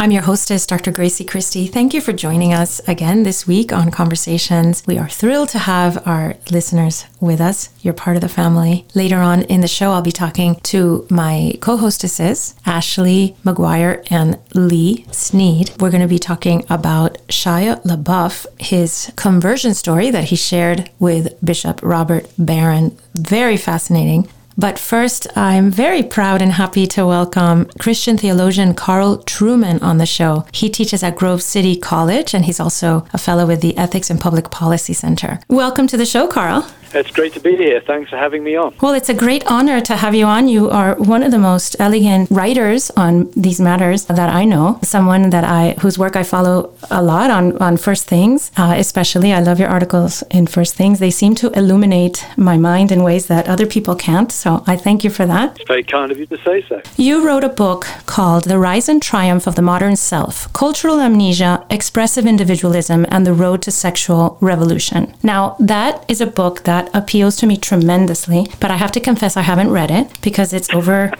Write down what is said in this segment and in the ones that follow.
I'm your hostess, Dr. Gracie Christie. Thank you for joining us again this week on Conversations. We are thrilled to have our listeners with us. You're part of the family. Later on in the show, I'll be talking to my co-hostesses, Ashley McGuire and Lee Sneed. We're going to be talking about Shia LaBeouf, his conversion story that he shared with Bishop Robert Barron. Very fascinating. But first, I'm very proud and happy to welcome Christian theologian Carl Truman on the show. He teaches at Grove City College, and he's also a fellow with the Ethics and Public Policy Center. Welcome to the show, Carl. It's great to be here. Thanks for having me on. Well, it's a great honor to have you on. You are one of the most elegant writers on these matters that I know. Someone that whose work I follow a lot on First Things, especially. I love your articles in First Things. They seem to illuminate my mind in ways that other people can't. So I thank you for that. It's very kind of you to say so. You wrote a book called The Rise and Triumph of the Modern Self, Cultural Amnesia, Expressive Individualism, and the Road to Sexual Revolution. Now, that is a book that appeals to me tremendously, but I have to confess I haven't read it because it's over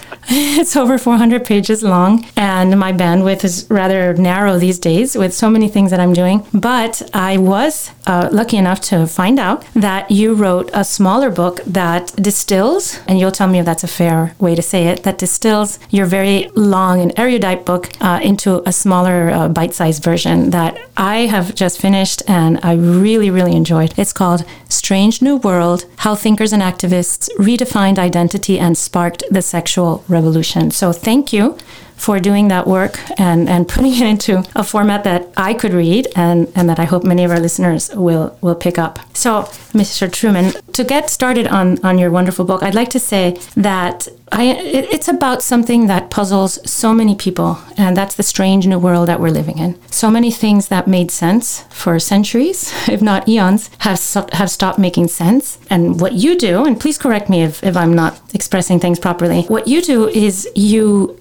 400 pages long, and my bandwidth is rather narrow these days with so many things that I'm doing. But I was lucky enough to find out that you wrote a smaller book that distills, and you'll tell me if that's a fair way to say it, that distills your very long and erudite book into a smaller bite-sized version that I have just finished and I really, really enjoyed. It's called Strange New World, How Thinkers and Activists Redefined Identity and Sparked the Sexual Revolution. So thank you for doing that work and putting it into a format that I could read and that I hope many of our listeners will pick up. So, Mr. Truman, to get started on your wonderful book, I'd like to say that it's about something that puzzles so many people, and that's the strange new world that we're living in. So many things that made sense for centuries, if not eons, have stopped making sense. And what you do, and please correct me if I'm not expressing things properly, what you do is you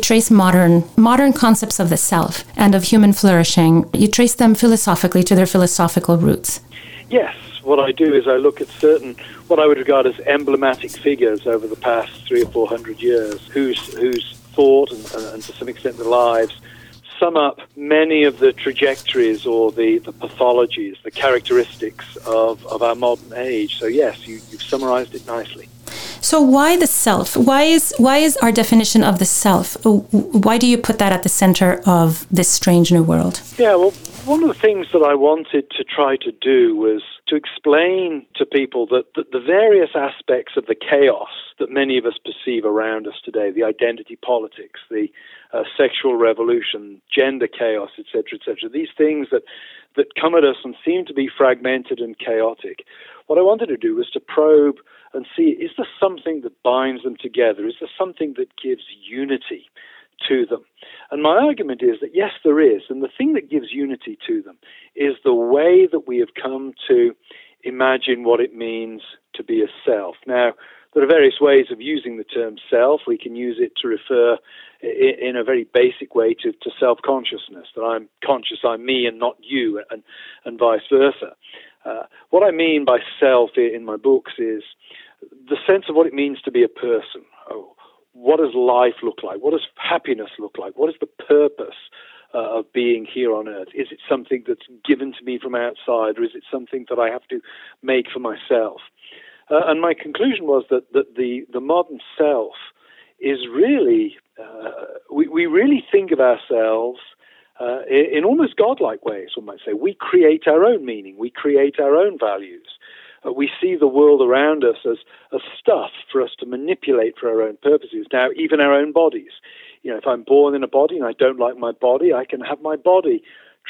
trace modern concepts of the self and of human flourishing. You trace them philosophically to their philosophical roots. Yes. What I do is I look at certain, what I would regard as emblematic figures over the past 300 or 400 years, whose thought and to some extent their lives sum up many of the trajectories or the pathologies, the characteristics of our modern age. So yes, you've summarized it nicely. So why the self? Why is our definition of the self? Why do you put that at the center of this strange new world? Yeah, well, one of the things that I wanted to try to do was to explain to people that the various aspects of the chaos that many of us perceive around us today, the identity politics, the sexual revolution, gender chaos, etc., etc., these things that come at us and seem to be fragmented and chaotic. What I wanted to do was to probe and see, is there something that binds them together? Is there something that gives unity to them? And my argument is that yes, there is. And the thing that gives unity to them is the way that we have come to imagine what it means to be a self. Now, there are various ways of using the term self. We can use it to refer in a very basic way to self-consciousness, that I'm conscious, I'm me and not you, and vice versa. What I mean by self in my books is the sense of what it means to be a person. What does life look like? What does happiness look like? What is the purpose of being here on earth? Is it something that's given to me from outside, or is it something that I have to make for myself? And my conclusion was that the modern self is really, we really think of ourselves in almost godlike ways, one might say. We create our own meaning. We create our own values. We see the world around us as stuff for us to manipulate for our own purposes. Now, even our own bodies. You know, if I'm born in a body and I don't like my body, I can have my body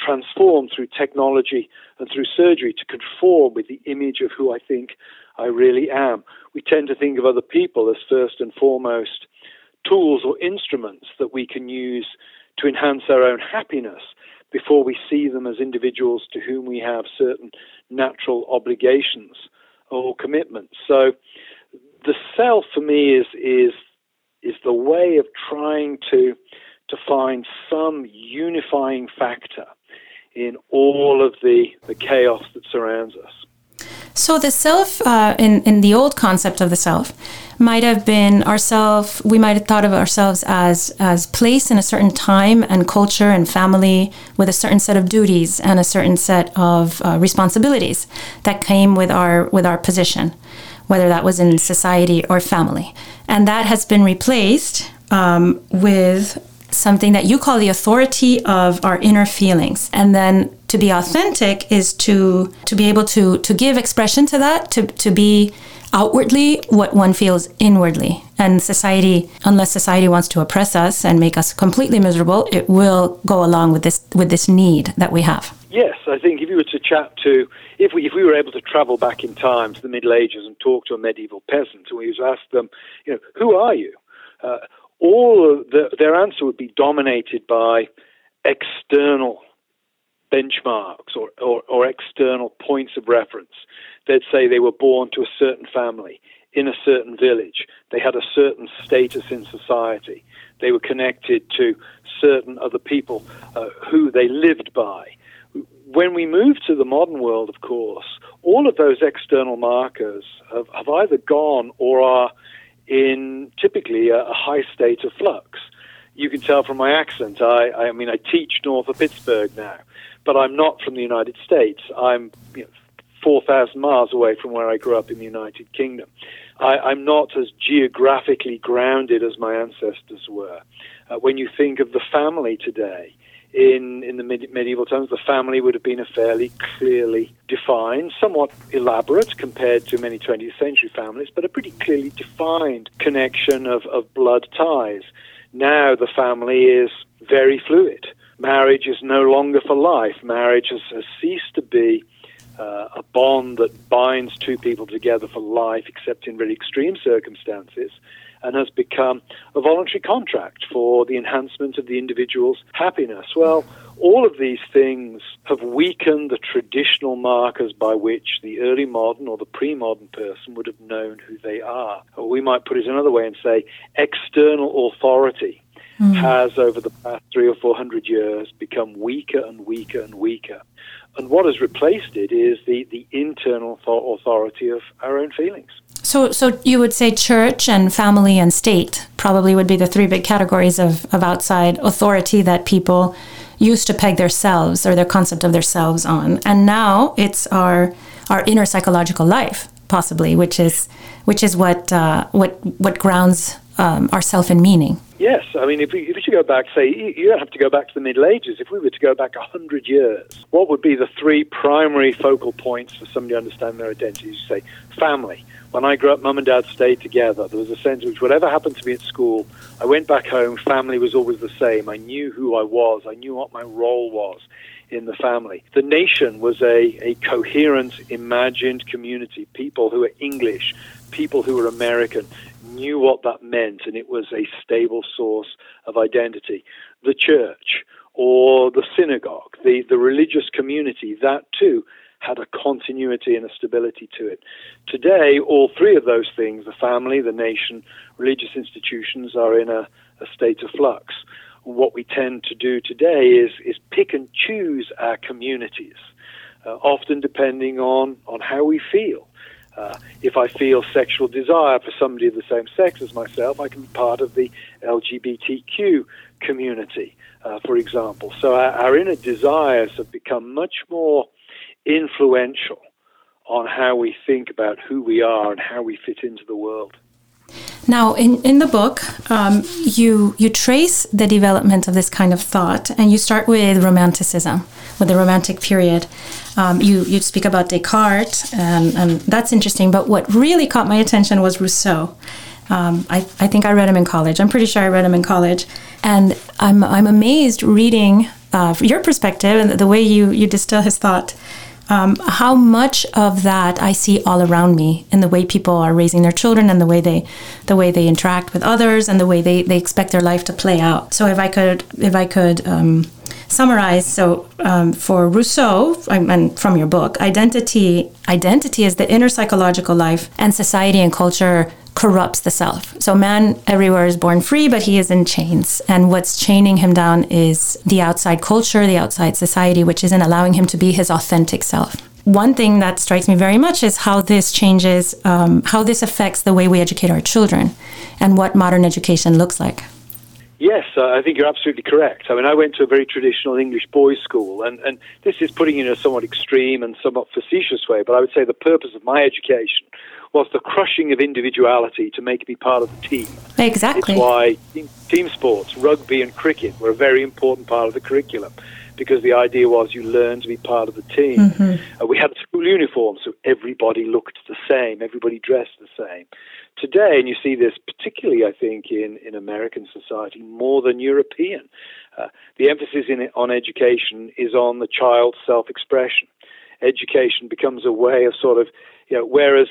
transformed through technology and through surgery to conform with the image of who I think I really am. We tend to think of other people as first and foremost tools or instruments that we can use to enhance our own happiness. before we see them as individuals to whom we have certain natural obligations or commitments. So the self for me is the way of trying to find some unifying factor in all of the chaos that surrounds us. So the self, in the old concept of the self, might have been ourself. We might have thought of ourselves as placed in a certain time and culture and family with a certain set of duties and a certain set of responsibilities that came with our position, whether that was in society or family. And that has been replaced with something that you call the authority of our inner feelings. And then to be authentic is to be able to give expression to that, to be outwardly what one feels inwardly. And society, unless society wants to oppress us and make us completely miserable, it will go along with this need that we have. Yes, I think if we were able to travel back in time to the Middle Ages and talk to a medieval peasant and we was asked them, you know, who are you? Their answer would be dominated by external benchmarks or external points of reference. They'd say they were born to a certain family, in a certain village. They had a certain status in society. They were connected to certain other people who they lived by. When we move to the modern world, of course, all of those external markers have either gone or are in typically a high state of flux. You can tell from my accent, I mean, I teach north of Pittsburgh now, but I'm not from the United States. I'm 4,000 miles away from where I grew up in the United Kingdom. I'm not as geographically grounded as my ancestors were. When you think of the family today, in the medieval times, the family would have been a fairly clearly defined, somewhat elaborate compared to many 20th century families, but a pretty clearly defined connection of blood ties. Now the family is very fluid. Marriage is no longer for life. Marriage has ceased to be a bond that binds two people together for life, except in very extreme circumstances, and has become a voluntary contract for the enhancement of the individual's happiness. Well, all of these things have weakened the traditional markers by which the early modern or the pre-modern person would have known who they are. Or we might put it another way and say external authority has, over the past 300 or 400 years, become weaker and weaker and weaker. And what has replaced it is the internal authority of our own feelings. So you would say church and family and state probably would be the three big categories of outside authority that people used to peg themselves or their concept of themselves on. And now it's our inner psychological life, possibly, which is what grounds our self in meaning. Yes, I mean, if we should go back, say, you don't have to go back to the Middle Ages. If we were to go back 100 years, what would be the three primary focal points for somebody to understand their identity? You say, family. When I grew up, Mum and Dad stayed together. There was a sense in which whatever happened to me at school, I went back home, family was always the same. I knew who I was. I knew what my role was in the family. The nation was a coherent, imagined community. People who were English, people who were American, knew what that meant, and it was a stable source of identity. The church or the synagogue, the religious community, that too had a continuity and a stability to it. Today, all three of those things, the family, the nation, religious institutions, are in a state of flux. And what we tend to do today is pick and choose our communities, often depending on how we feel. If I feel sexual desire for somebody of the same sex as myself, I can be part of the LGBTQ community, for example. So our inner desires have become much more influential on how we think about who we are and how we fit into the world. Now, in the book, you trace the development of this kind of thought, and you start with Romanticism, with the Romantic period. You speak about Descartes, and that's interesting, but what really caught my attention was Rousseau. I think I read him in college. I'm pretty sure I read him in college. And I'm amazed reading your perspective and the way you distill his thought. How much of that I see all around me in the way people are raising their children and the way they interact with others and the way they expect their life to play out. So if I could summarize. So for Rousseau, and from your book, identity is the inner psychological life, and society and culture corrupts the self. So man everywhere is born free, but he is in chains. And what's chaining him down is the outside culture, the outside society, which isn't allowing him to be his authentic self. One thing that strikes me very much is how this changes, how this affects the way we educate our children and what modern education looks like. Yes, I think you're absolutely correct. I mean, I went to a very traditional English boys' school, and this is putting it in a somewhat extreme and somewhat facetious way, but I would say the purpose of my education was the crushing of individuality to make me part of the team. Exactly. It's why team sports, rugby and cricket, were a very important part of the curriculum, because the idea was you learn to be part of the team. Mm-hmm. We had school uniforms, so everybody looked the same, everybody dressed the same. Today, and you see this particularly, I think, in American society more than European, the emphasis on education is on the child's self-expression. Education becomes a way of sort of, you know, whereas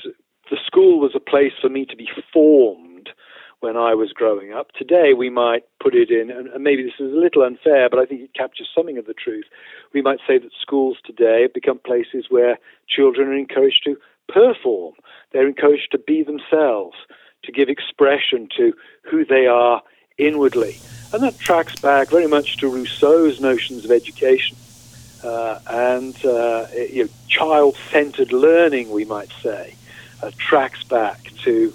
the school was a place for me to be formed when I was growing up. Today, we might put it in, and maybe this is a little unfair, but I think it captures something of the truth. We might say that schools today have become places where children are encouraged to perform. They're encouraged to be themselves, to give expression to who they are inwardly. And that tracks back very much to Rousseau's notions of education and you know, child-centered learning, we might say, tracks back to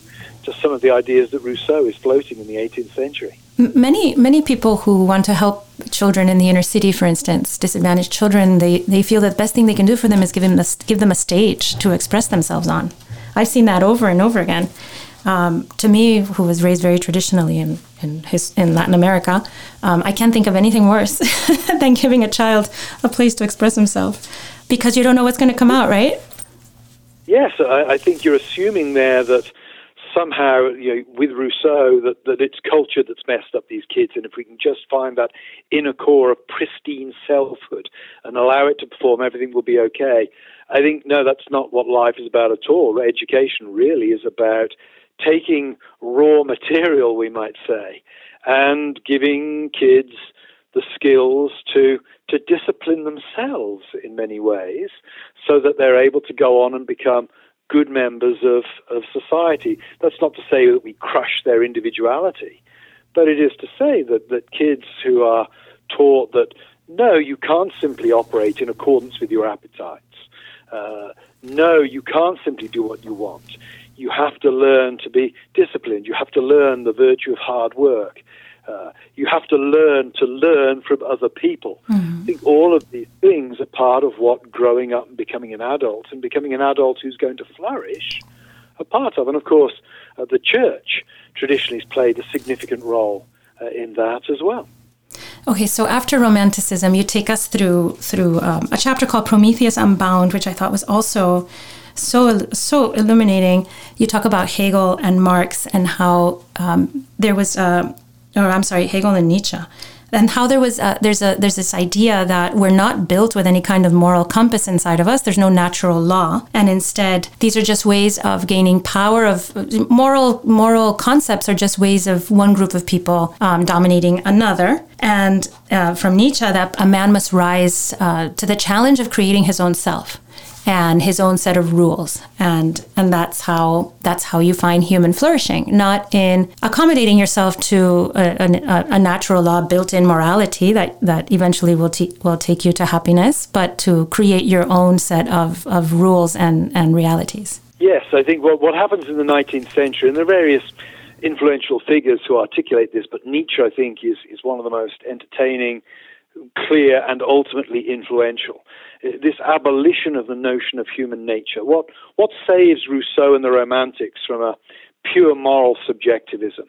some of the ideas that Rousseau is floating in the 18th century. Many people who want to help children in the inner city, for instance, disadvantaged children, they feel that the best thing they can do for them is give them a stage to express themselves on. I've seen that over and over again. To me, who was raised very traditionally in Latin America, I can't think of anything worse than giving a child a place to express himself, because you don't know what's going to come out, right? Yes, I think you're assuming there that somehow, you know, with Rousseau, that it's culture that's messed up these kids, and if we can just find that inner core of pristine selfhood and allow it to perform, everything will be okay. I think, no, that's not what life is about at all. Education really is about taking raw material, we might say, and giving kids the skills to discipline themselves in many ways so that they're able to go on and become good members of society. That's not to say that we crush their individuality, but it is to say that kids who are taught that, no, you can't simply operate in accordance with your appetites. No, you can't simply do what you want. You have to learn to be disciplined. You have to learn the virtue of hard work. You have to learn from other people. Mm-hmm. I think all of these things are part of what growing up and becoming an adult who's going to flourish are part of. And, of course, the church traditionally has played a significant role in that as well. Okay, so after Romanticism, you take us through a chapter called Prometheus Unbound, which I thought was also so illuminating. You talk about Hegel and Marx and how Hegel and Nietzsche, and how there's this idea that we're not built with any kind of moral compass inside of us. There's no natural law, and instead these are just ways of gaining power. Of moral concepts are just ways of one group of people dominating another. And from Nietzsche, that a man must rise to the challenge of creating his own self and his own set of rules, and that's how you find human flourishing, not in accommodating yourself to a natural law, built-in morality that eventually will take you to happiness, but to create your own set of rules and realities. Yes, I think what happens in the 19th century, and there are various influential figures who articulate this, but Nietzsche, I think, is one of the most entertaining, clear and ultimately influential. This abolition of the notion of human nature. What saves Rousseau and the Romantics from a pure moral subjectivism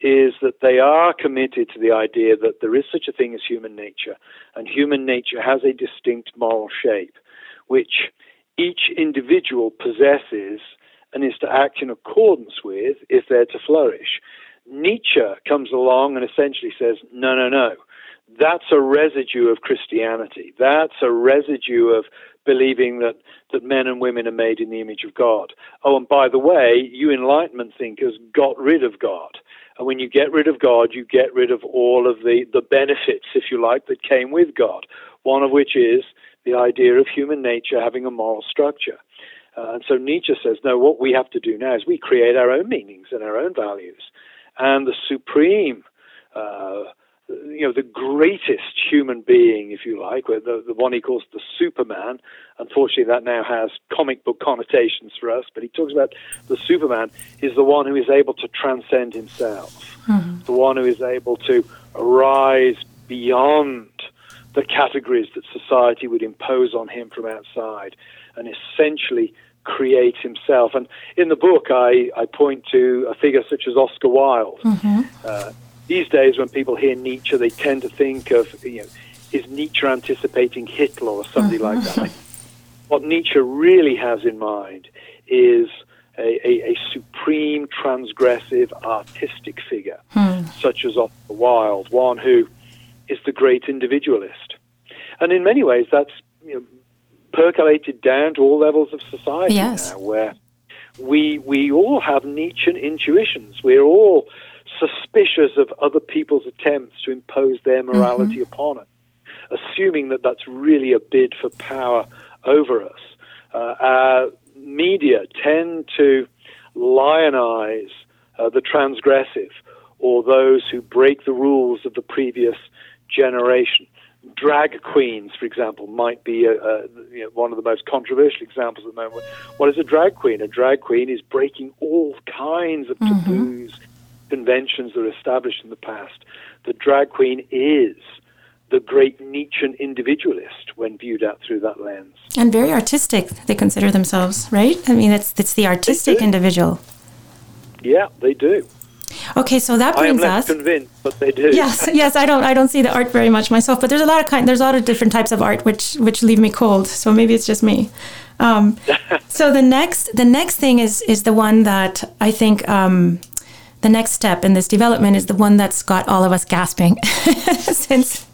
is that they are committed to the idea that there is such a thing as human nature, and human nature has a distinct moral shape, which each individual possesses and is to act in accordance with if they're to flourish. Nietzsche comes along and essentially says, no. That's a residue of Christianity. That's a residue of believing that men and women are made in the image of God. Oh, and by the way, you Enlightenment thinkers got rid of God. And when you get rid of God, you get rid of all of the benefits, if you like, that came with God, one of which is the idea of human nature having a moral structure. And so Nietzsche says, no, what we have to do now is we create our own meanings and our own values. And the supreme, the greatest human being, if you like, the one he calls the Superman. Unfortunately, that now has comic book connotations for us, but he talks about the Superman is the one who is able to transcend himself, mm-hmm. the one who is able to rise beyond the categories that society would impose on him from outside and essentially create himself. And in the book, I point to a figure such as Oscar Wilde. Mm-hmm. These days, when people hear Nietzsche, they tend to think of, is Nietzsche anticipating Hitler or somebody mm-hmm. like that. What Nietzsche really has in mind is a supreme, transgressive, artistic figure, such as Oscar Wilde, one who is the great individualist. And in many ways, that's percolated down to all levels of society now, where we all have Nietzschean intuitions. We're all suspicious of other people's attempts to impose their morality mm-hmm. upon us, assuming that that's really a bid for power over us. Our media tend to lionize the transgressive or those who break the rules of the previous generation. Drag queens, for example, might be one of the most controversial examples at the moment. What is a drag queen? A drag queen is breaking all kinds of taboos, mm-hmm. conventions that are established in the past. The drag queen is the great Nietzschean individualist when viewed out through that lens. And very artistic, they consider themselves, right? I mean, it's the artistic individual. Yeah, they do. Okay, so that brings us. I am less convinced, but they do. Yes. I don't see the art very much myself, but there's a lot of different types of art which leave me cold. So maybe it's just me. So the next thing is the one that I think the next step in this development is the one that's got all of us gasping since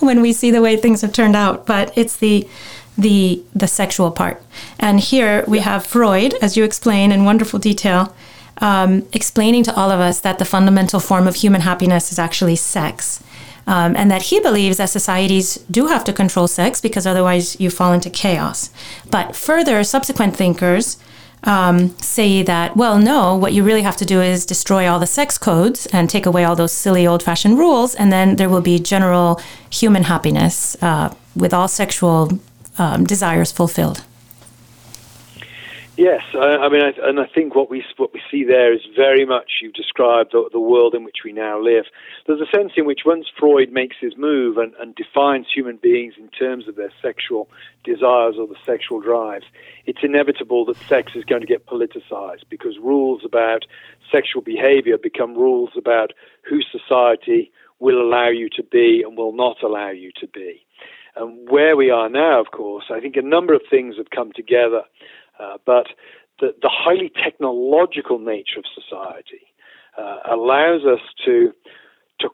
when we see the way things have turned out. But it's the sexual part, and here we have Freud, as you explain in wonderful detail. Explaining to all of us that the fundamental form of human happiness is actually sex, and that he believes that societies do have to control sex because otherwise you fall into chaos. But further, subsequent thinkers say that, well, no, what you really have to do is destroy all the sex codes and take away all those silly old-fashioned rules, and then there will be general human happiness with all sexual desires fulfilled. Yes, I think what we see there is very much, you've described the world in which we now live. There's a sense in which once Freud makes his move and defines human beings in terms of their sexual desires or the sexual drives, it's inevitable that sex is going to get politicized because rules about sexual behavior become rules about who society will allow you to be and will not allow you to be. And where we are now, of course, I think a number of things have come together. But the highly technological nature of society allows us to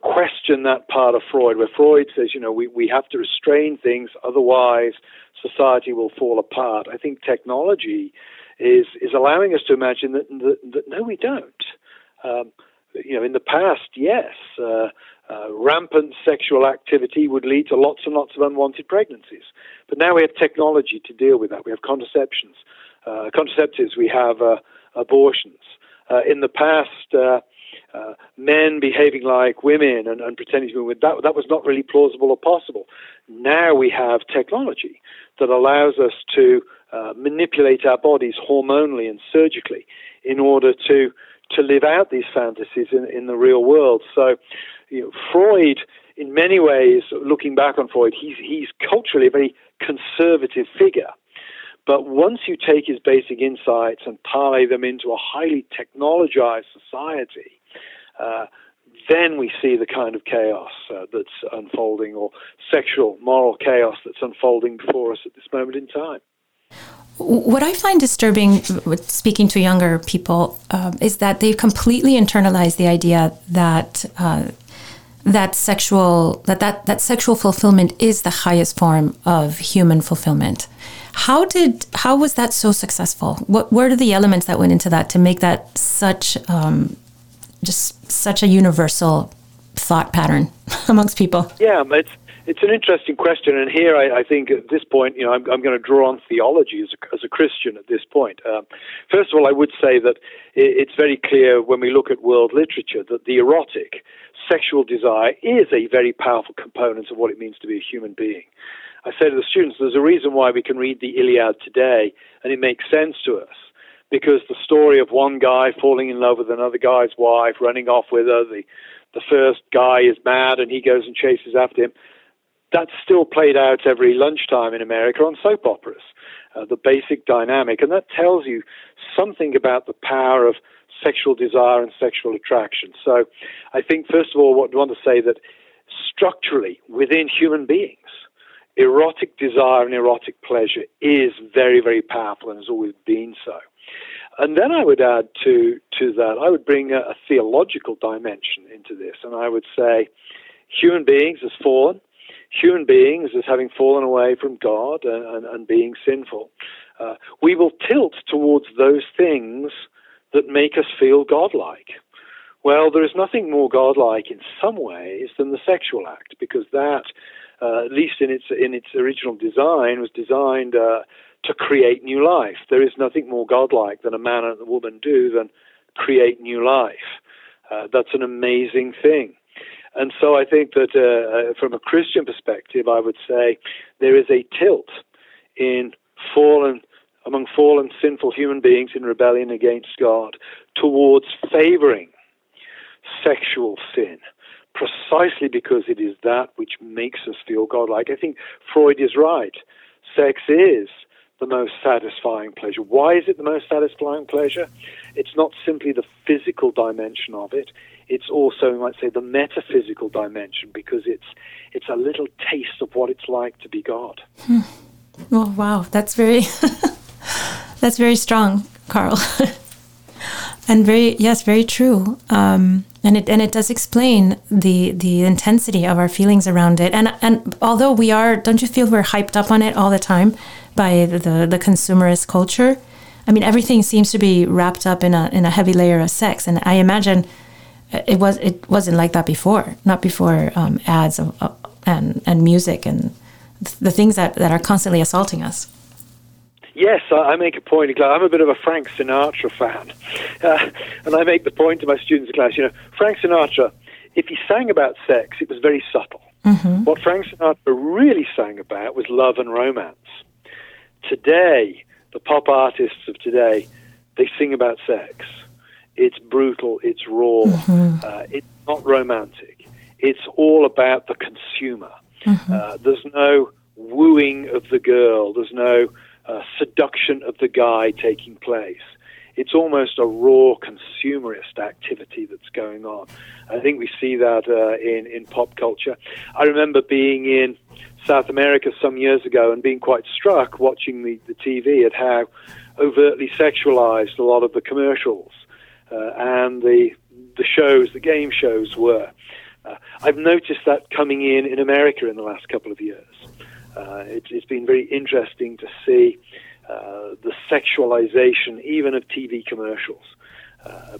question that part of Freud, where Freud says, we have to restrain things, otherwise society will fall apart. I think technology is allowing us to imagine that no, we don't. In the past, yes, rampant sexual activity would lead to lots and lots of unwanted pregnancies. But now we have technology to deal with that. We have contraceptives, we have abortions. In the past, men behaving like women and pretending to be women, that was not really plausible or possible. Now we have technology that allows us to manipulate our bodies hormonally and surgically in order to live out these fantasies in the real world. So Freud, in many ways, looking back on Freud, he's culturally a very conservative figure. But once you take his basic insights and parlay them into a highly technologized society, then we see the kind of chaos that's unfolding, or sexual, moral chaos that's unfolding before us at this moment in time. What I find disturbing with speaking to younger people is that they've completely internalized the idea that that sexual fulfillment is the highest form of human fulfillment. How was that so successful? What were the elements that went into that to make that such just such a universal thought pattern amongst people. Yeah, it's an interesting question, and here I think at this point, you know, I'm going to draw on theology as a Christian at this point. First of all, I would say that it's very clear when we look at world literature that the erotic, sexual desire is a very powerful component of what it means to be a human being. I say to the students, there's a reason why we can read the Iliad today, and it makes sense to us. Because the story of one guy falling in love with another guy's wife, running off with her, the first guy is mad and he goes and chases after him. That's still played out every lunchtime in America on soap operas, the basic dynamic. And that tells you something about the power of sexual desire and sexual attraction. So I think, first of all, what we want to say that structurally within human beings, erotic desire and erotic pleasure is very, very powerful and has always been so. And then I would add to that, I would bring a theological dimension into this. And I would say human beings as fallen, human beings as having fallen away from God and being sinful, we will tilt towards those things that make us feel godlike. Well, there is nothing more godlike in some ways than the sexual act, because that, at least in its original design, was designed to create new life. There is nothing more godlike than a man and a woman do than create new life. That's an amazing thing. And so I think that from a Christian perspective, I would say there is a tilt among fallen sinful human beings in rebellion against God towards favoring sexual sin, precisely because it is that which makes us feel godlike. I think Freud is right. Sex is the most satisfying pleasure. Why is it the most satisfying pleasure? It's not simply the physical dimension of it. It's also, we might say, the metaphysical dimension, because it's a little taste of what it's like to be God. Oh, wow. That's very that's very strong, Carl. And very true. And it does explain the intensity of our feelings around it. And although we are, don't you feel we're hyped up on it all the time by the consumerist culture? I mean, everything seems to be wrapped up in a heavy layer of sex. And I imagine it wasn't like that before. Not before ads and music and the things that are constantly assaulting us. Yes, I make a point in class. I'm a bit of a Frank Sinatra fan. And I make the point to my students in class, you know, Frank Sinatra, if he sang about sex, it was very subtle. Mm-hmm. What Frank Sinatra really sang about was love and romance. Today, the pop artists of today, they sing about sex. It's brutal, it's raw, mm-hmm. It's not romantic. It's all about the consumer. Mm-hmm. There's no wooing of the girl. There's no seduction of the guy taking place. It's almost a raw consumerist activity that's going on. I think we see that in pop culture. I remember being in South America some years ago and being quite struck watching the TV at how overtly sexualized a lot of the commercials and the shows, the game shows were. I've noticed that coming in America in the last couple of years. It's been very interesting to see the sexualization even of TV commercials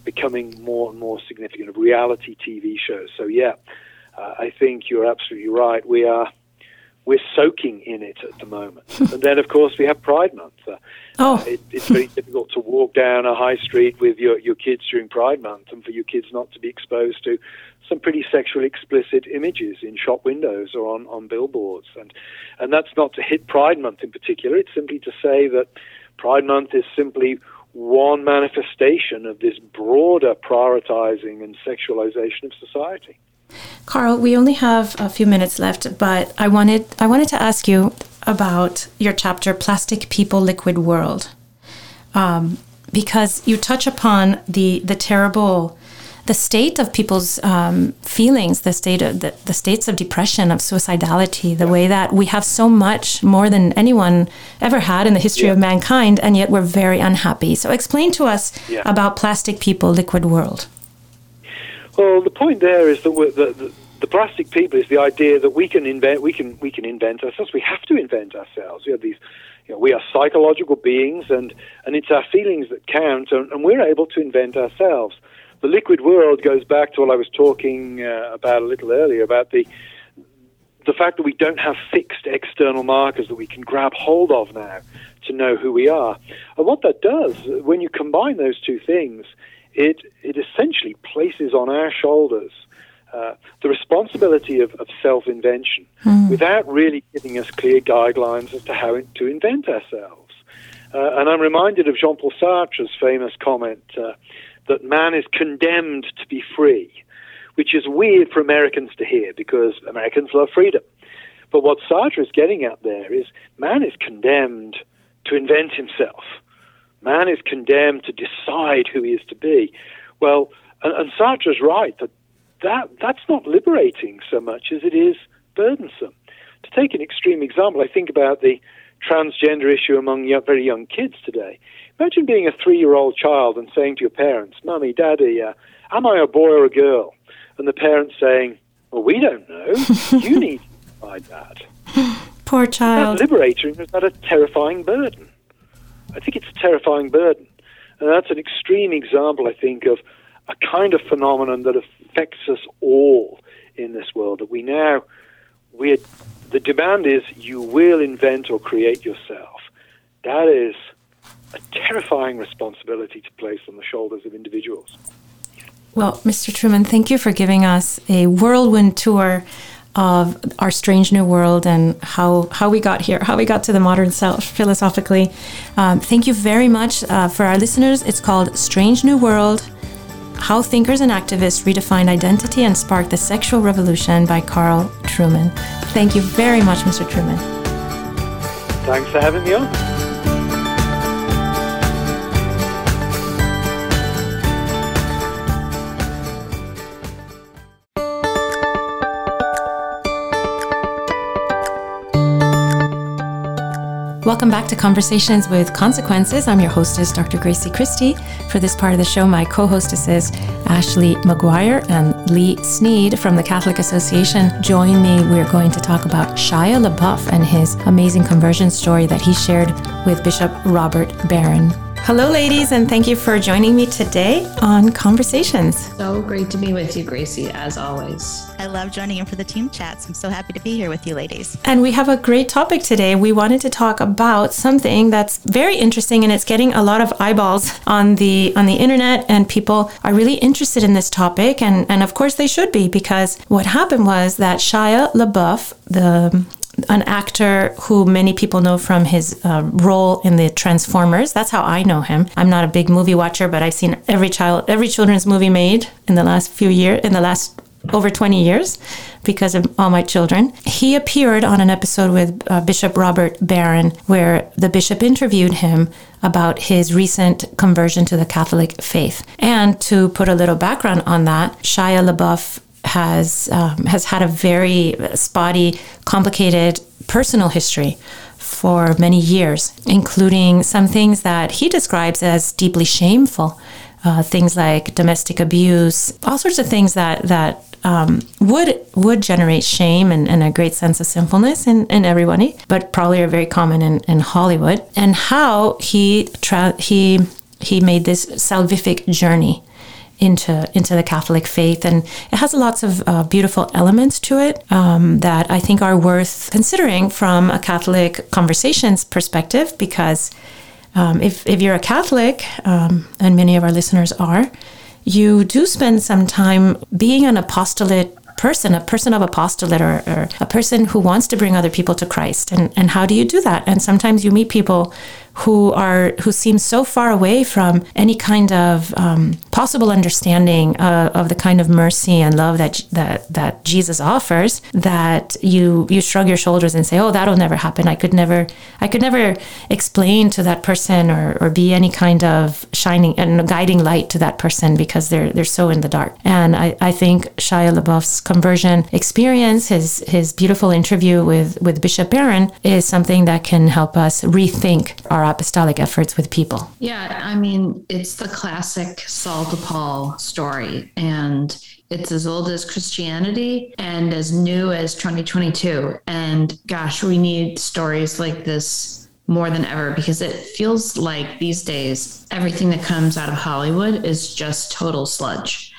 becoming more and more significant, of reality TV shows. So, yeah, I think you're absolutely right. We're soaking in it at the moment. And then, of course, we have Pride Month. It's very difficult to walk down a high street with your kids during Pride Month and for your kids not to be exposed to some pretty sexually explicit images in shop windows or on billboards. And that's not to hit Pride Month in particular. It's simply to say that Pride Month is simply one manifestation of this broader prioritizing and sexualization of society. Carl, we only have a few minutes left, but I wanted to ask you about your chapter, Plastic People, Liquid World, because you touch upon the state of people's feelings, the states of depression, of suicidality, the way that we have so much more than anyone ever had in the history of mankind, and yet we're very unhappy. So explain to us about Plastic People, Liquid World. Well, the point there is that the plastic people is the idea that we can invent ourselves. We have to invent ourselves. We have these, we are psychological beings, and it's our feelings that count, and we're able to invent ourselves. The liquid world goes back to what I was talking about a little earlier, about the fact that we don't have fixed external markers that we can grab hold of now to know who we are. And what that does, when you combine those two things, it essentially places on our shoulders the responsibility of self-invention without really giving us clear guidelines as to how to invent ourselves. And I'm reminded of Jean-Paul Sartre's famous comment that man is condemned to be free, which is weird for Americans to hear because Americans love freedom. But what Sartre is getting at there is man is condemned to invent himself. Man is condemned to decide who he is to be. Well, and Sartre's right that's not liberating so much as it is burdensome. To take an extreme example, I think about the transgender issue among very young kids today. Imagine being a 3-year-old child and saying to your parents, "Mummy, Daddy, am I a boy or a girl?" And the parents saying, "Well, we don't know. You need to decide that." Poor child. Is that liberating? Is that a terrifying burden? I think it's a terrifying burden. And that's an extreme example, I think, of a kind of phenomenon that affects us all in this world. That the demand is you will invent or create yourself. That is a terrifying responsibility to place on the shoulders of individuals. Well, Mr. Truman, thank you for giving us a whirlwind tour of our strange new world and how we got here, how we got to the modern self philosophically. Thank you very much for our listeners. It's called Strange New World, How Thinkers and Activists Redefined Identity and Sparked the Sexual Revolution by Carl Truman. Thank you very much, Mr. Truman. Thanks for having me on. Welcome back to Conversations with Consequences. I'm your hostess, Dr. Gracie Christie. For this part of the show, my co-hostesses, Ashley McGuire and Lee Sneed from the Catholic Association, join me. We're going to talk about Shia LaBeouf and his amazing conversion story that he shared with Bishop Robert Barron. Hello, ladies, and thank you for joining me today on Conversations. So great to be with you, Gracie, as always. I love joining in for the team chats. I'm so happy to be here with you, ladies. And we have a great topic today. We wanted to talk about something that's very interesting, and it's getting a lot of eyeballs on the internet, and people are really interested in this topic, and of course they should be, because what happened was that Shia LaBeouf, an actor who many people know from his role in the Transformers. That's how I know him. I'm not a big movie watcher, but I've seen every children's movie made in the last few years, in the last over 20 years, because of all my children. He appeared on an episode with Bishop Robert Barron, where the bishop interviewed him about his recent conversion to the Catholic faith. And to put a little background on that, Shia LaBeouf has had a very spotty, complicated personal history for many years, including some things that he describes as deeply shameful, things like domestic abuse, all sorts of things that would generate shame and a great sense of sinfulness in everybody, but probably are very common in Hollywood, and how he made this salvific journey into the Catholic faith. And it has lots of beautiful elements to it that I think are worth considering from a Catholic conversations perspective, because if you're a Catholic, and many of our listeners are, you do spend some time being an apostolate person, a person of apostolate, or a person who wants to bring other people to Christ. And how do you do that? And sometimes you meet people who seem so far away from any kind of possible understanding of the kind of mercy and love that Jesus offers, that you shrug your shoulders and say, "Oh, that'll never happen. I could never explain to that person or be any kind of shining and guiding light to that person, because they're so in the dark." And I think Shia LaBeouf's conversion experience, his beautiful interview with Bishop Barron, is something that can help us rethink our apostolic efforts with people. Yeah, I mean, it's the classic Saul to Paul story, and it's as old as Christianity and as new as 2022. And gosh, we need stories like this more than ever, because it feels like these days, everything that comes out of Hollywood is just total sludge.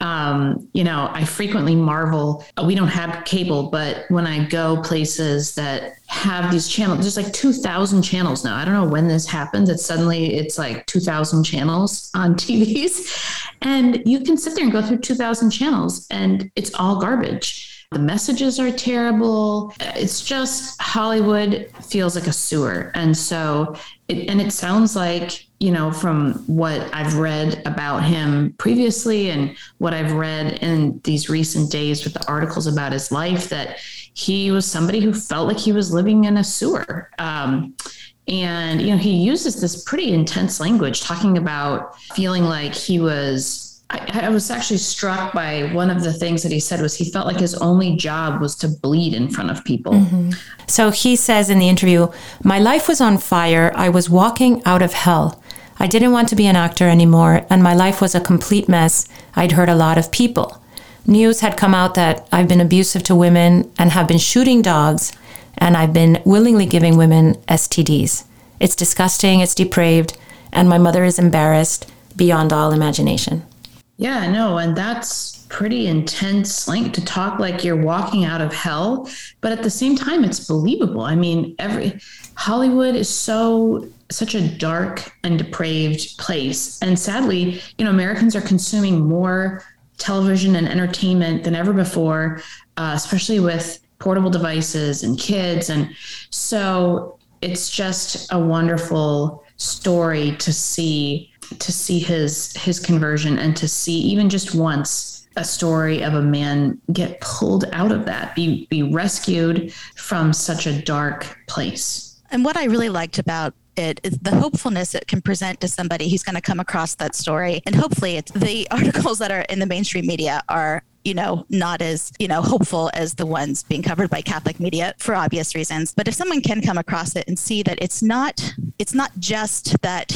I frequently marvel, we don't have cable, but when I go places that have these channels, there's like 2,000 channels now. I don't know when this happened, that suddenly it's like 2,000 channels on TVs, and you can sit there and go through 2,000 channels and it's all garbage. The messages are terrible. It's just, Hollywood feels like a sewer. And so, it sounds like, from what I've read about him previously and what I've read in these recent days with the articles about his life, that he was somebody who felt like he was living in a sewer. And he uses this pretty intense language talking about feeling like he was, I was actually struck by one of the things that he said was he felt like his only job was to bleed in front of people. Mm-hmm. So he says in the interview, "My life was on fire. I was walking out of hell. I didn't want to be an actor anymore, and my life was a complete mess. I'd hurt a lot of people. News had come out that I've been abusive to women and have been shooting dogs, and I've been willingly giving women STDs. It's disgusting, it's depraved, and my mother is embarrassed beyond all imagination." Yeah, no, and that's pretty intense link to talk like you're walking out of hell, but at the same time, it's believable. I mean, Hollywood is such a dark and depraved place. And sadly, Americans are consuming more television and entertainment than ever before, especially with portable devices and kids. And so it's just a wonderful story to see his conversion, and to see even just once a story of a man get pulled out of that, be rescued from such a dark place. And what I really liked about it is the hopefulness it can present to somebody who's going to come across that story. And hopefully the articles that are in the mainstream media are, not as, hopeful as the ones being covered by Catholic media, for obvious reasons. But if someone can come across it and see that it's not just that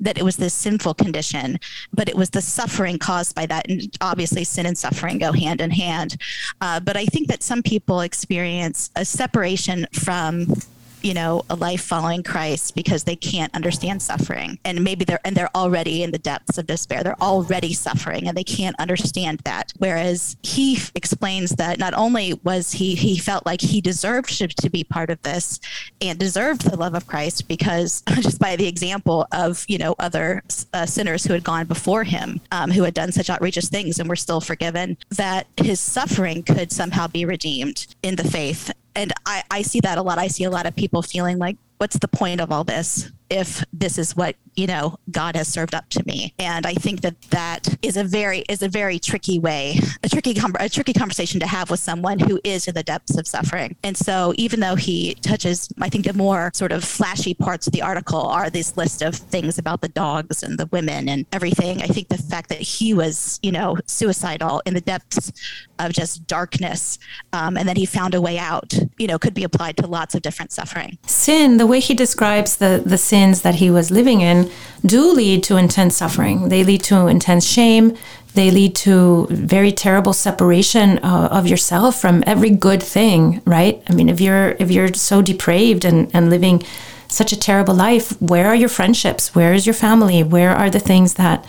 that it was this sinful condition, but it was the suffering caused by that. And obviously sin and suffering go hand in hand. But I think that some people experience a separation from, a life following Christ because they can't understand suffering. And maybe they're already in the depths of despair. They're already suffering and they can't understand that. Whereas he explains that not only was he felt like he deserved to be part of this and deserved the love of Christ, because just by the example of, other sinners who had gone before him, who had done such outrageous things and were still forgiven, that his suffering could somehow be redeemed in the faith. And I see that a lot. I see a lot of people feeling like, what's the point of all this if this is what, God has served up to me? And I think that is a very tricky way, a tricky conversation to have with someone who is in the depths of suffering. And so even though he touches, I think the more sort of flashy parts of the article are this list of things about the dogs and the women and everything. I think the fact that he was, suicidal in the depths of just darkness, and that he found a way out, could be applied to lots of different suffering. Sin, the way he describes the sins that he was living in, do lead to intense suffering. They lead to intense shame. They lead to very terrible separation of yourself from every good thing, right? I mean, if you're so depraved and living such a terrible life, where are your friendships? Where is your family? Where are the things that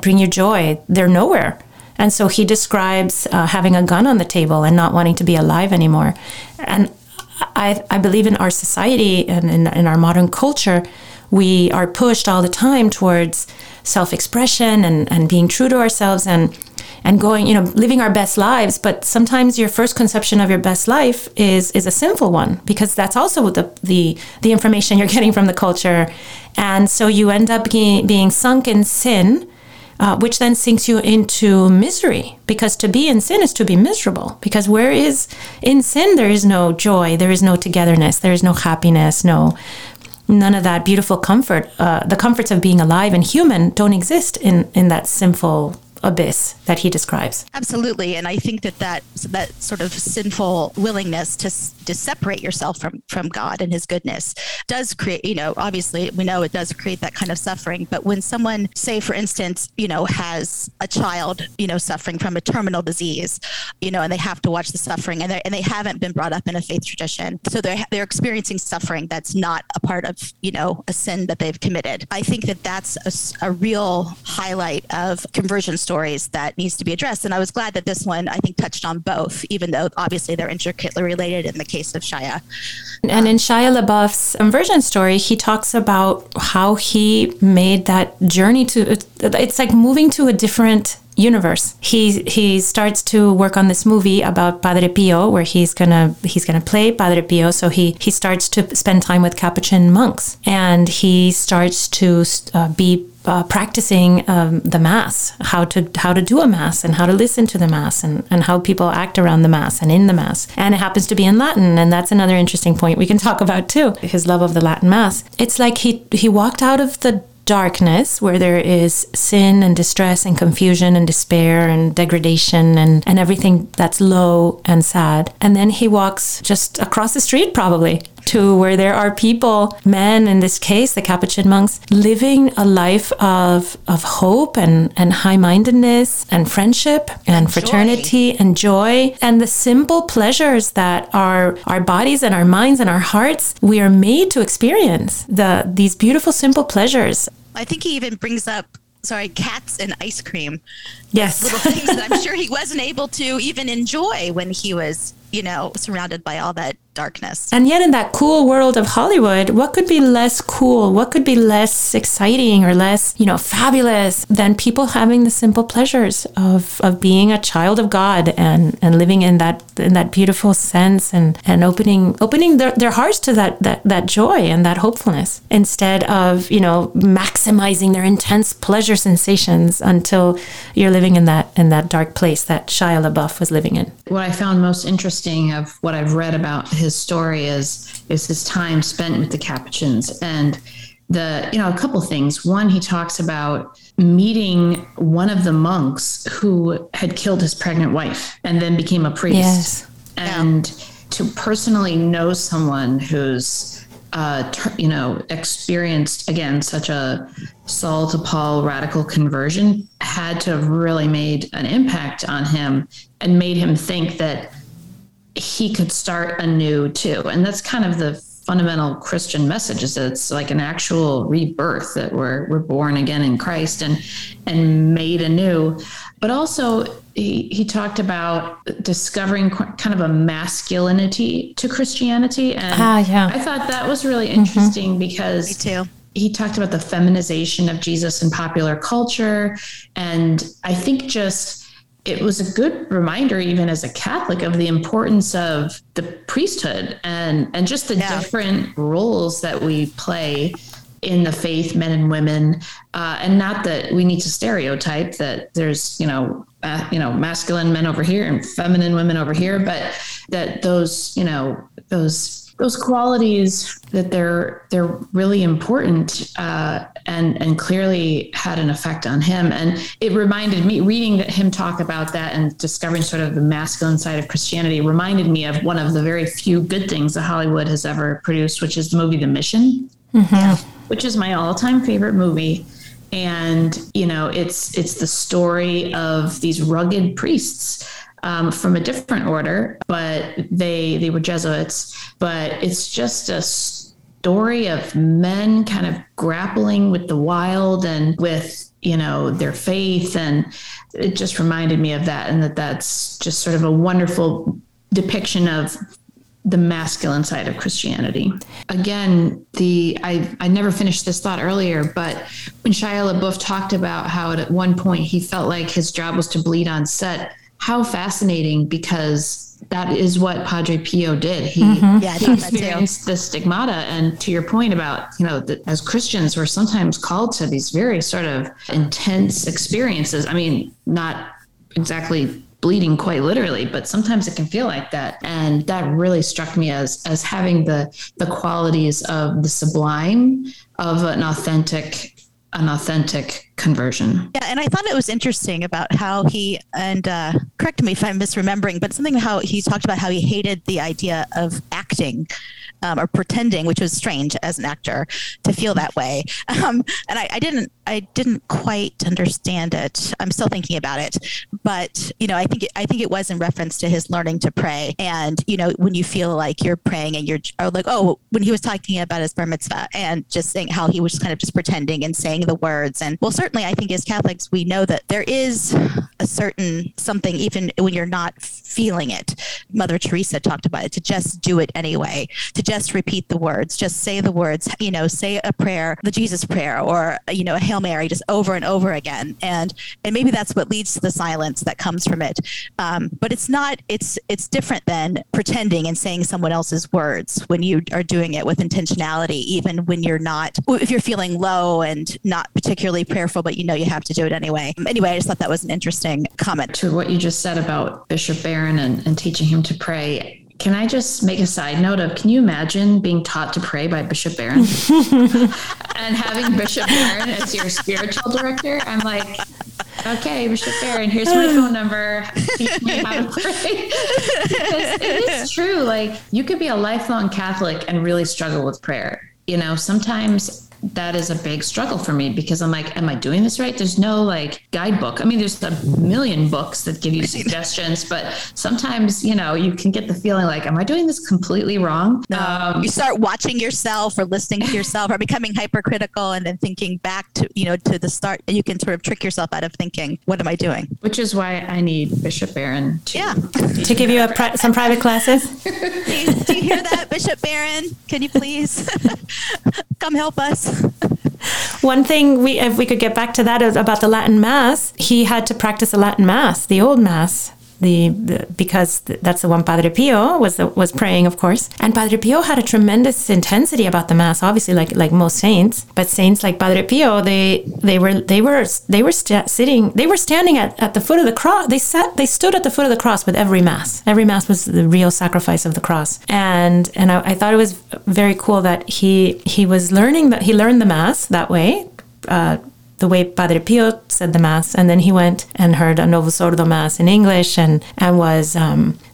bring you joy? They're nowhere. And so he describes having a gun on the table and not wanting to be alive anymore. And I believe in our society and in our modern culture, we are pushed all the time towards self-expression and being true to ourselves and going, living our best lives. But sometimes your first conception of your best life is a sinful one, because that's also the information you're getting from the culture. And so you end up being sunk in sin, which then sinks you into misery, because to be in sin is to be miserable, because where is in sin, there is no joy, there is no togetherness, there is no happiness, none of that beautiful comfort. The comforts of being alive and human don't exist in that sinful abyss that he describes. Absolutely. And I think that sort of sinful willingness to separate yourself from God and his goodness does create, obviously we know it does create that kind of suffering. But when someone, say, for instance, has a child, suffering from a terminal disease, and they have to watch the suffering and they haven't been brought up in a faith tradition. So they're experiencing suffering that's not a part of, a sin that they've committed. I think that that's a real highlight of conversion stories that needs to be addressed. And I was glad that this one, I think, touched on both, even though obviously they're intricately related in the case of Shia. And in Shia LaBeouf's conversion story, he talks about how he made that journey to, it's like moving to a different universe. He starts to work on this movie about Padre Pio, where he's gonna play Padre Pio. So he starts to spend time with Capuchin monks, and he starts to be practicing the mass, how to do a mass and how to listen to the mass and how people act around the mass and in the mass. And it happens to be in Latin. And that's another interesting point we can talk about too, his love of the Latin mass. It's like he walked out of the darkness where there is sin and distress and confusion and despair and degradation and everything that's low and sad. And then he walks just across the street probably to where there are people, men in this case, the Capuchin monks, living a life of hope and high-mindedness and friendship and fraternity and joy and the simple pleasures that our bodies and our minds and our hearts, we are made to experience, these beautiful, simple pleasures. I think he even brings up cats and ice cream. Yes. Little things that I'm sure he wasn't able to even enjoy when he was, surrounded by all that darkness. And yet in that cool world of Hollywood, what could be less cool? What could be less exciting or less, fabulous than people having the simple pleasures of being a child of God and living in that beautiful sense and opening their hearts to that joy and that hopefulness instead of, maximizing their intense pleasure sensations until you're living in that dark place that Shia LaBeouf was living in. What I found most interesting of what I've read about his story is his time spent with the Capuchins and a couple things. One, he talks about meeting one of the monks who had killed his pregnant wife and then became a priest. Yes. And to personally know someone who's, experienced, again, such a Saul to Paul radical conversion had to have really made an impact on him and made him think that he could start anew too. And that's kind of the fundamental Christian message, is that it's like an actual rebirth, that we're born again in Christ and made anew. But also he talked about discovering kind of a masculinity to Christianity. And I thought that was really interesting because he talked about the feminization of Jesus in popular culture. And I think it was a good reminder, even as a Catholic, of the importance of the priesthood and just the different roles that we play in the faith, men and women. And not that we need to stereotype that there's, masculine men over here and feminine women over here, but that those qualities, that they're really important and clearly had an effect on him. And it reminded me, reading him talk about that and discovering sort of the masculine side of Christianity, reminded me of one of the very few good things that Hollywood has ever produced, which is the movie The Mission, which is my all-time favorite movie. And, it's the story of these rugged priests from a different order, but they were Jesuits. But it's just a story of men kind of grappling with the wild and with, their faith. And it just reminded me of that. And that's just sort of a wonderful depiction of the masculine side of Christianity. Again, I never finished this thought earlier, but when Shia LaBeouf talked about how at one point he felt like his job was to bleed on set, how fascinating, because that is what Padre Pio did. He experienced the stigmata. And to your point about, that as Christians, we're sometimes called to these very sort of intense experiences. I mean, not exactly bleeding quite literally, but sometimes it can feel like that. And that really struck me as having the qualities of the sublime, of an authentic conversion. Yeah, and I thought it was interesting about how he, and correct me if I'm misremembering, but something how he talked about how he hated the idea of acting or pretending, which was strange as an actor to feel that way. And I didn't quite understand it. I'm still thinking about it, but you know, I think it was in reference to his learning to pray, and you know, when you feel like you're praying and you're like, oh, when he was talking about his bar mitzvah and just saying how he was kind of just pretending and saying the words, and well, certainly I think as Catholics we know that there is a certain something even when you're not feeling it. Mother Teresa talked about it, to just do it anyway, to just repeat the words, just say the words, you know, say a prayer, the Jesus prayer, or, you know, a Hail Mary, just over and over again. And maybe that's what leads to the silence that comes from it. But it's not, it's different than pretending and saying someone else's words when you are doing it with intentionality, even when you're not, if you're feeling low and not particularly prayerful, but you know, you have to do it anyway. Anyway, I just thought that was an interesting comment. To what you just said about Bishop Barron and teaching him to pray. Can I just make a side note of, can you imagine being taught to pray by Bishop Barron and having Bishop Barron as your spiritual director? I'm like, okay, Bishop Barron, here's my phone number. Teach me how to pray. Because it is true. Like, you could be a lifelong Catholic and really struggle with prayer. You know, sometimes that is a big struggle for me because I'm like, am I doing this right? There's no like guidebook. I mean, there's a million books that give you suggestions, but sometimes, you know, you can get the feeling like, am I doing this completely wrong? You start watching yourself or listening to yourself or becoming hypercritical and then thinking back to, you know, to the start, and you can sort of trick yourself out of thinking, what am I doing? Which is why I need Bishop Barron to give you some private classes. Do you hear that, Bishop Barron? Can you please come help us? One thing if we could get back to that is about the Latin Mass. He had to practice the Latin Mass, the old Mass, because that's the one Padre Pio was praying, of course. And Padre Pio had a tremendous intensity about the Mass, obviously, like most saints. But saints like Padre Pio, they were standing at the foot of the cross. They stood at the foot of the cross with every Mass. Every Mass was the real sacrifice of the cross. And I thought it was very cool that he learned the Mass that way. The way Padre Pio said the Mass, and then he went and heard a Novus Ordo Mass in English and was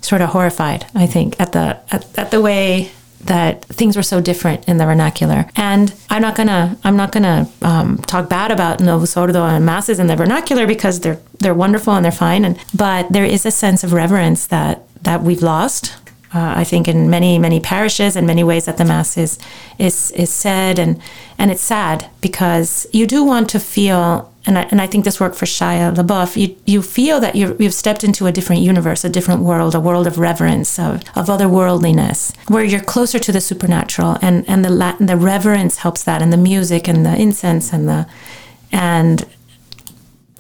sort of horrified, I think, at the way that things were so different in the vernacular. And I'm not gonna talk bad about Novus Ordo and Masses in the vernacular because they're wonderful and they're fine. But there is a sense of reverence that we've lost. I think in many, many parishes and many ways that the Mass is said. And it's sad because you do want to feel, and I think this worked for Shia LaBeouf, you feel that you've stepped into a different universe, a different world, a world of reverence, of otherworldliness, where you're closer to the supernatural. And the reverence helps that, and the music and the incense and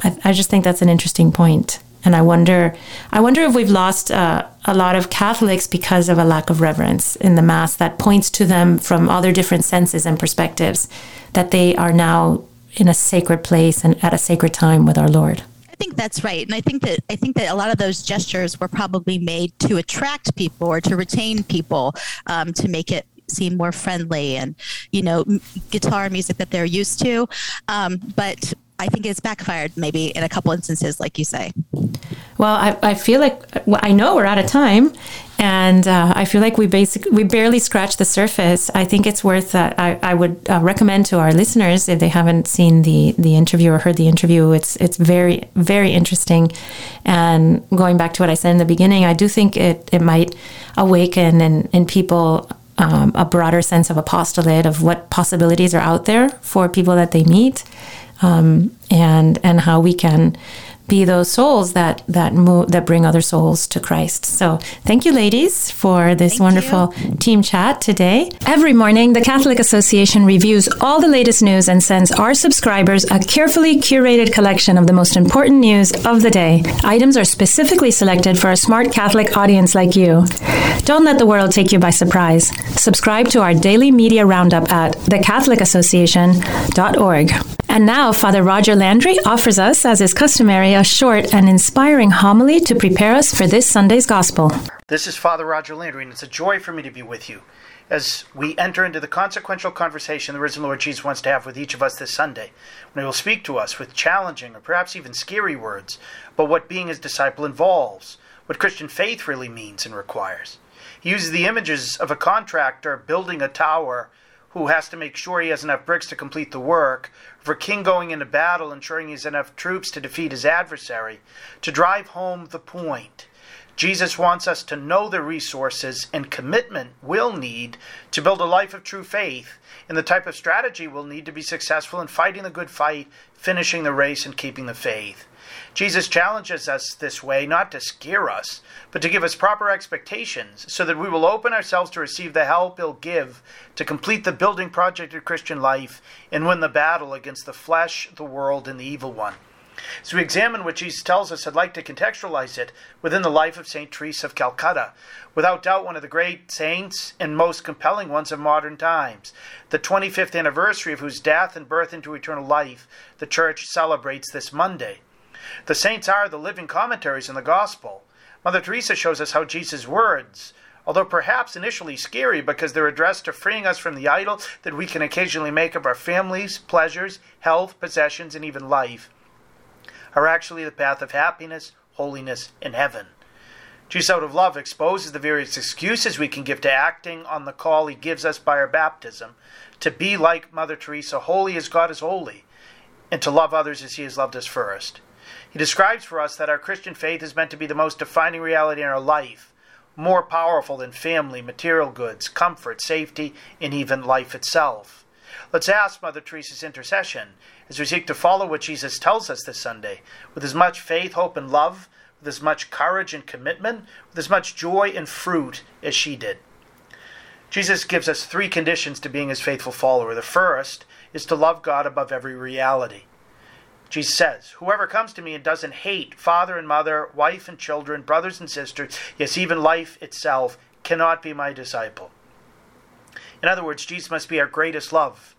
I just think that's an interesting point. And I wonder if we've lost a lot of Catholics because of a lack of reverence in the Mass that points to them from other different senses and perspectives, that they are now in a sacred place and at a sacred time with our Lord. I think that's right. And I think that a lot of those gestures were probably made to attract people or to retain people, to make it seem more friendly and, you know, guitar music that they're used to. But I think it's backfired maybe in a couple instances, like you say. Well, I feel like, I know we're out of time, and I feel like we barely scratched the surface. I think it's worth, I would recommend to our listeners, if they haven't seen the interview or heard the interview, it's very, very interesting. And going back to what I said in the beginning, I do think it might awaken in people a broader sense of apostolate, of what possibilities are out there for people that they meet. And how we can be those souls that bring other souls to Christ. So thank you, ladies, for this wonderful team chat today. Every morning, the Catholic Association reviews all the latest news and sends our subscribers a carefully curated collection of the most important news of the day. Items are specifically selected for a smart Catholic audience like you. Don't let the world take you by surprise. Subscribe to our daily media roundup at thecatholicassociation.org. And now, Father Roger Landry offers us, as is customary, a short and inspiring homily to prepare us for this Sunday's Gospel. This is Father Roger Landry, and it's a joy for me to be with you. as we enter into the consequential conversation the risen Lord Jesus wants to have with each of us this Sunday, when he will speak to us with challenging or perhaps even scary words about what being his disciple involves, what Christian faith really means and requires. He uses the images of a contractor building a tower who has to make sure he has enough bricks to complete the work, for a king going into battle, ensuring he has enough troops to defeat his adversary, to drive home the point. Jesus wants us to know the resources and commitment we'll need to build a life of true faith and the type of strategy we'll need to be successful in fighting the good fight, finishing the race, and keeping the faith. Jesus challenges us this way not to scare us, but to give us proper expectations so that we will open ourselves to receive the help he'll give to complete the building project of Christian life and win the battle against the flesh, the world, and the evil one. As we examine what Jesus tells us, I'd like to contextualize it within the life of St. Therese of Calcutta, without doubt one of the great saints and most compelling ones of modern times, the 25th anniversary of whose death and birth into eternal life the Church celebrates this Monday. The saints are the living commentaries on the Gospel. Mother Teresa shows us how Jesus' words, although perhaps initially scary because they're addressed to freeing us from the idol that we can occasionally make of our families, pleasures, health, possessions, and even life, are actually the path of happiness, holiness, and heaven. Jesus, out of love, exposes the various excuses we can give to acting on the call he gives us by our baptism, to be like Mother Teresa, holy as God is holy, and to love others as he has loved us first. He describes for us that our Christian faith is meant to be the most defining reality in our life, more powerful than family, material goods, comfort, safety, and even life itself. Let's ask Mother Teresa's intercession as we seek to follow what Jesus tells us this Sunday, with as much faith, hope, and love, with as much courage and commitment, with as much joy and fruit as she did. Jesus gives us three conditions to being his faithful follower. The first is to love God above every reality. Jesus says, "Whoever comes to me and doesn't hate father and mother, wife and children, brothers and sisters, yes, even life itself, cannot be my disciple." In other words, Jesus must be our greatest love.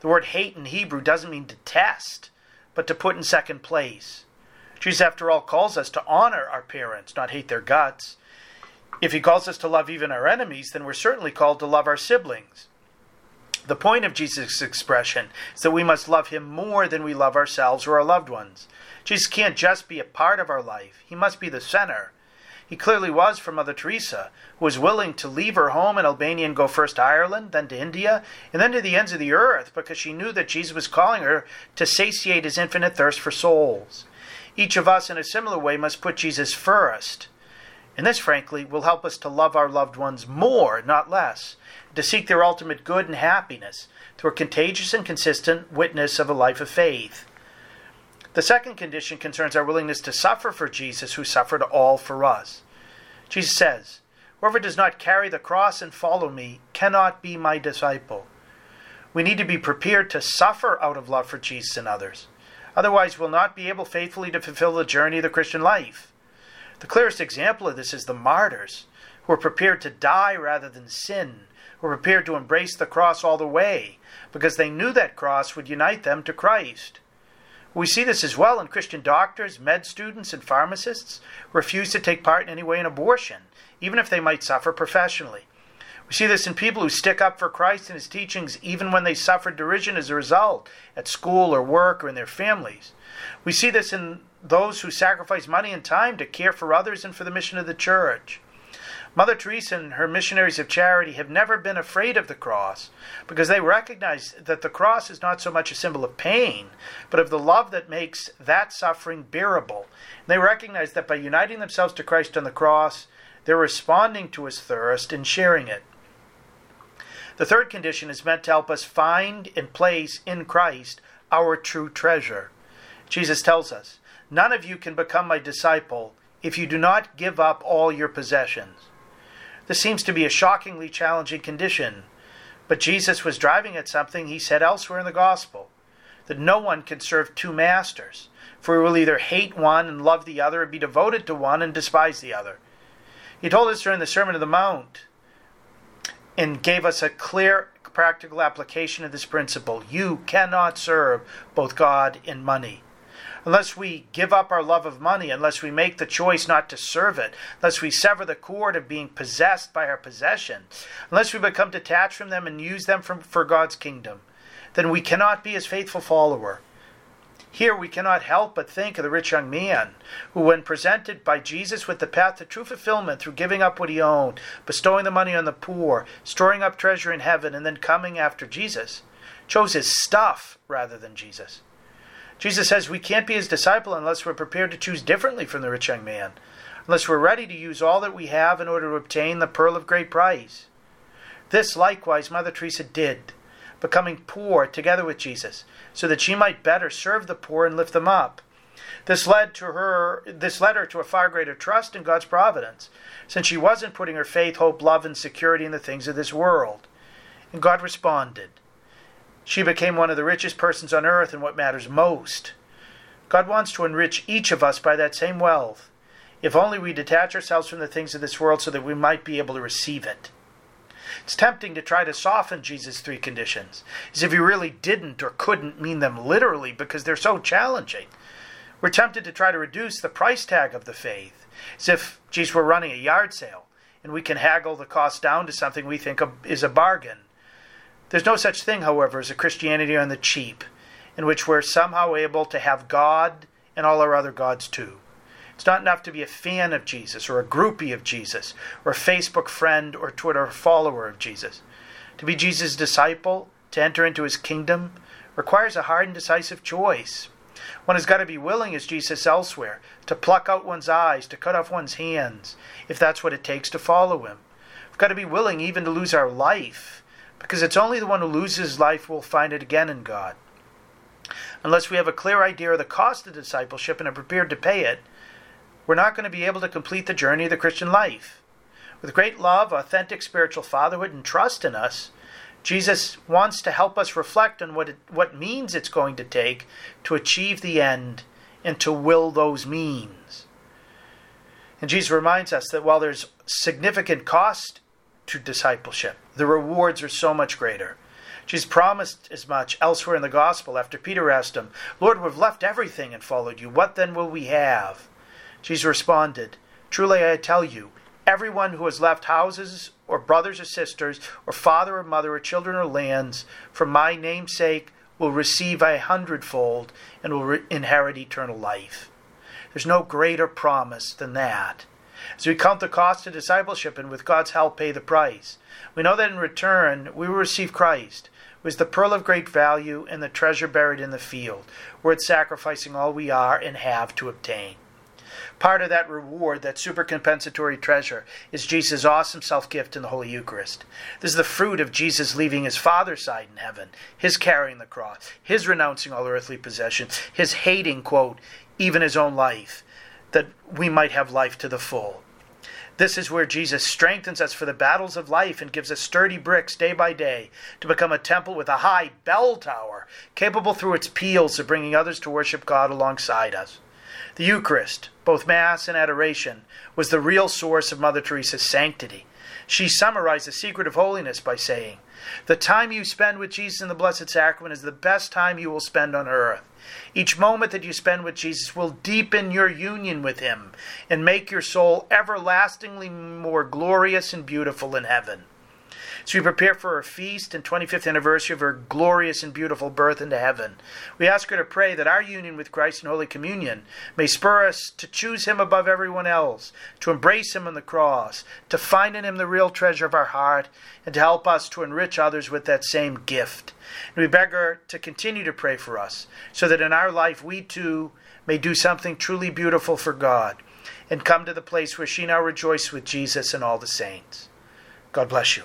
The word hate in Hebrew doesn't mean detest, but to put in second place. Jesus, after all, calls us to honor our parents, not hate their guts. If he calls us to love even our enemies, then we're certainly called to love our siblings. The point of Jesus' expression is that we must love him more than we love ourselves or our loved ones. Jesus can't just be a part of our life. He must be the center. He clearly was for Mother Teresa, who was willing to leave her home in Albania and go first to Ireland, then to India, and then to the ends of the earth, because she knew that Jesus was calling her to satiate his infinite thirst for souls. Each of us, in a similar way, must put Jesus first. And this, frankly, will help us to love our loved ones more, not less, to seek their ultimate good and happiness through a contagious and consistent witness of a life of faith. The second condition concerns our willingness to suffer for Jesus, who suffered all for us. Jesus says, "Whoever does not carry the cross and follow me cannot be my disciple." We need to be prepared to suffer out of love for Jesus and others. Otherwise, we'll not be able faithfully to fulfill the journey of the Christian life. The clearest example of this is the martyrs, who are prepared to die rather than sin, who are prepared to embrace the cross all the way, because they knew that cross would unite them to Christ. We see this as well in Christian doctors, med students, and pharmacists who refuse to take part in any way in abortion, even if they might suffer professionally. We see this in people who stick up for Christ and his teachings even when they suffer derision as a result, at school or work or in their families. We see this in those who sacrifice money and time to care for others and for the mission of the Church. Mother Teresa and her Missionaries of Charity have never been afraid of the cross because they recognize that the cross is not so much a symbol of pain, but of the love that makes that suffering bearable. And they recognize that by uniting themselves to Christ on the cross, they're responding to his thirst and sharing it. The third condition is meant to help us find and place in Christ our true treasure. Jesus tells us, "None of you can become my disciple if you do not give up all your possessions." This seems to be a shockingly challenging condition, but Jesus was driving at something he said elsewhere in the Gospel, that no one can serve two masters, for he will either hate one and love the other, or be devoted to one and despise the other. He told us during the Sermon on the Mount and gave us a clear, practical application of this principle. You cannot serve both God and money. unless we give up our love of money, unless we make the choice not to serve it, unless we sever the cord of being possessed by our possession, unless we become detached from them and use them for God's kingdom, then we cannot be his faithful follower. Here we cannot help but think of the rich young man, who when presented by Jesus with the path to true fulfillment through giving up what he owned, bestowing the money on the poor, storing up treasure in heaven, and then coming after Jesus, chose his stuff rather than Jesus. Jesus says we can't be his disciple unless we're prepared to choose differently from the rich young man, unless we're ready to use all that we have in order to obtain the pearl of great price. This likewise Mother Teresa did, becoming poor together with Jesus, so that she might better serve the poor and lift them up. This led her to a far greater trust in God's providence, since she wasn't putting her faith, hope, love, and security in the things of this world. And God responded. She became one of the richest persons on earth in what matters most. God wants to enrich each of us by that same wealth, if only we detach ourselves from the things of this world so that we might be able to receive it. It's tempting to try to soften Jesus' three conditions, as if he really didn't or couldn't mean them literally because they're so challenging. We're tempted to try to reduce the price tag of the faith, as if, geez, we're running a yard sale, and we can haggle the cost down to something we think is a bargain. There's no such thing, however, as a Christianity on the cheap, in which we're somehow able to have God and all our other gods too. It's not enough to be a fan of Jesus or a groupie of Jesus or a Facebook friend or Twitter follower of Jesus. To be Jesus' disciple, to enter into his kingdom, requires a hard and decisive choice. One has got to be willing, as Jesus elsewhere, to pluck out one's eyes, to cut off one's hands, if that's what it takes to follow him. We've got to be willing even to lose our life, because it's only the one who loses life will find it again in God. Unless we have a clear idea of the cost of discipleship and are prepared to pay it, we're not going to be able to complete the journey of the Christian life. With great love, authentic spiritual fatherhood, and trust in us, Jesus wants to help us reflect on what means it's going to take to achieve the end and to will those means. And Jesus reminds us that while there's significant cost to discipleship, the rewards are so much greater. Jesus promised as much elsewhere in the gospel after Peter asked him, "Lord, we've left everything and followed you. What then will we have?" Jesus responded, "Truly I tell you, everyone who has left houses or brothers or sisters or father or mother or children or lands for my name's sake will receive 100-fold and will inherit eternal life." There's no greater promise than that. As we count the cost of discipleship and with God's help pay the price, we know that in return we will receive Christ, who is the pearl of great value and the treasure buried in the field, worth sacrificing all we are and have to obtain. Part of that reward, that supercompensatory treasure, is Jesus' awesome self-gift in the Holy Eucharist. This is the fruit of Jesus leaving his Father's side in heaven, his carrying the cross, his renouncing all earthly possessions, his hating, quote, even his own life, that we might have life to the full. This is where Jesus strengthens us for the battles of life and gives us sturdy bricks day by day to become a temple with a high bell tower, capable through its peals of bringing others to worship God alongside us. The Eucharist, both Mass and Adoration, was the real source of Mother Teresa's sanctity. She summarized the secret of holiness by saying, "The time you spend with Jesus in the Blessed Sacrament is the best time you will spend on earth. Each moment that you spend with Jesus will deepen your union with him and make your soul everlastingly more glorious and beautiful in heaven." As we prepare for her feast and 25th anniversary of her glorious and beautiful birth into heaven, we ask her to pray that our union with Christ in Holy Communion may spur us to choose him above everyone else, to embrace him on the cross, to find in him the real treasure of our heart, and to help us to enrich others with that same gift. And we beg her to continue to pray for us, so that in our life we too may do something truly beautiful for God, and come to the place where she now rejoices with Jesus and all the saints. God bless you.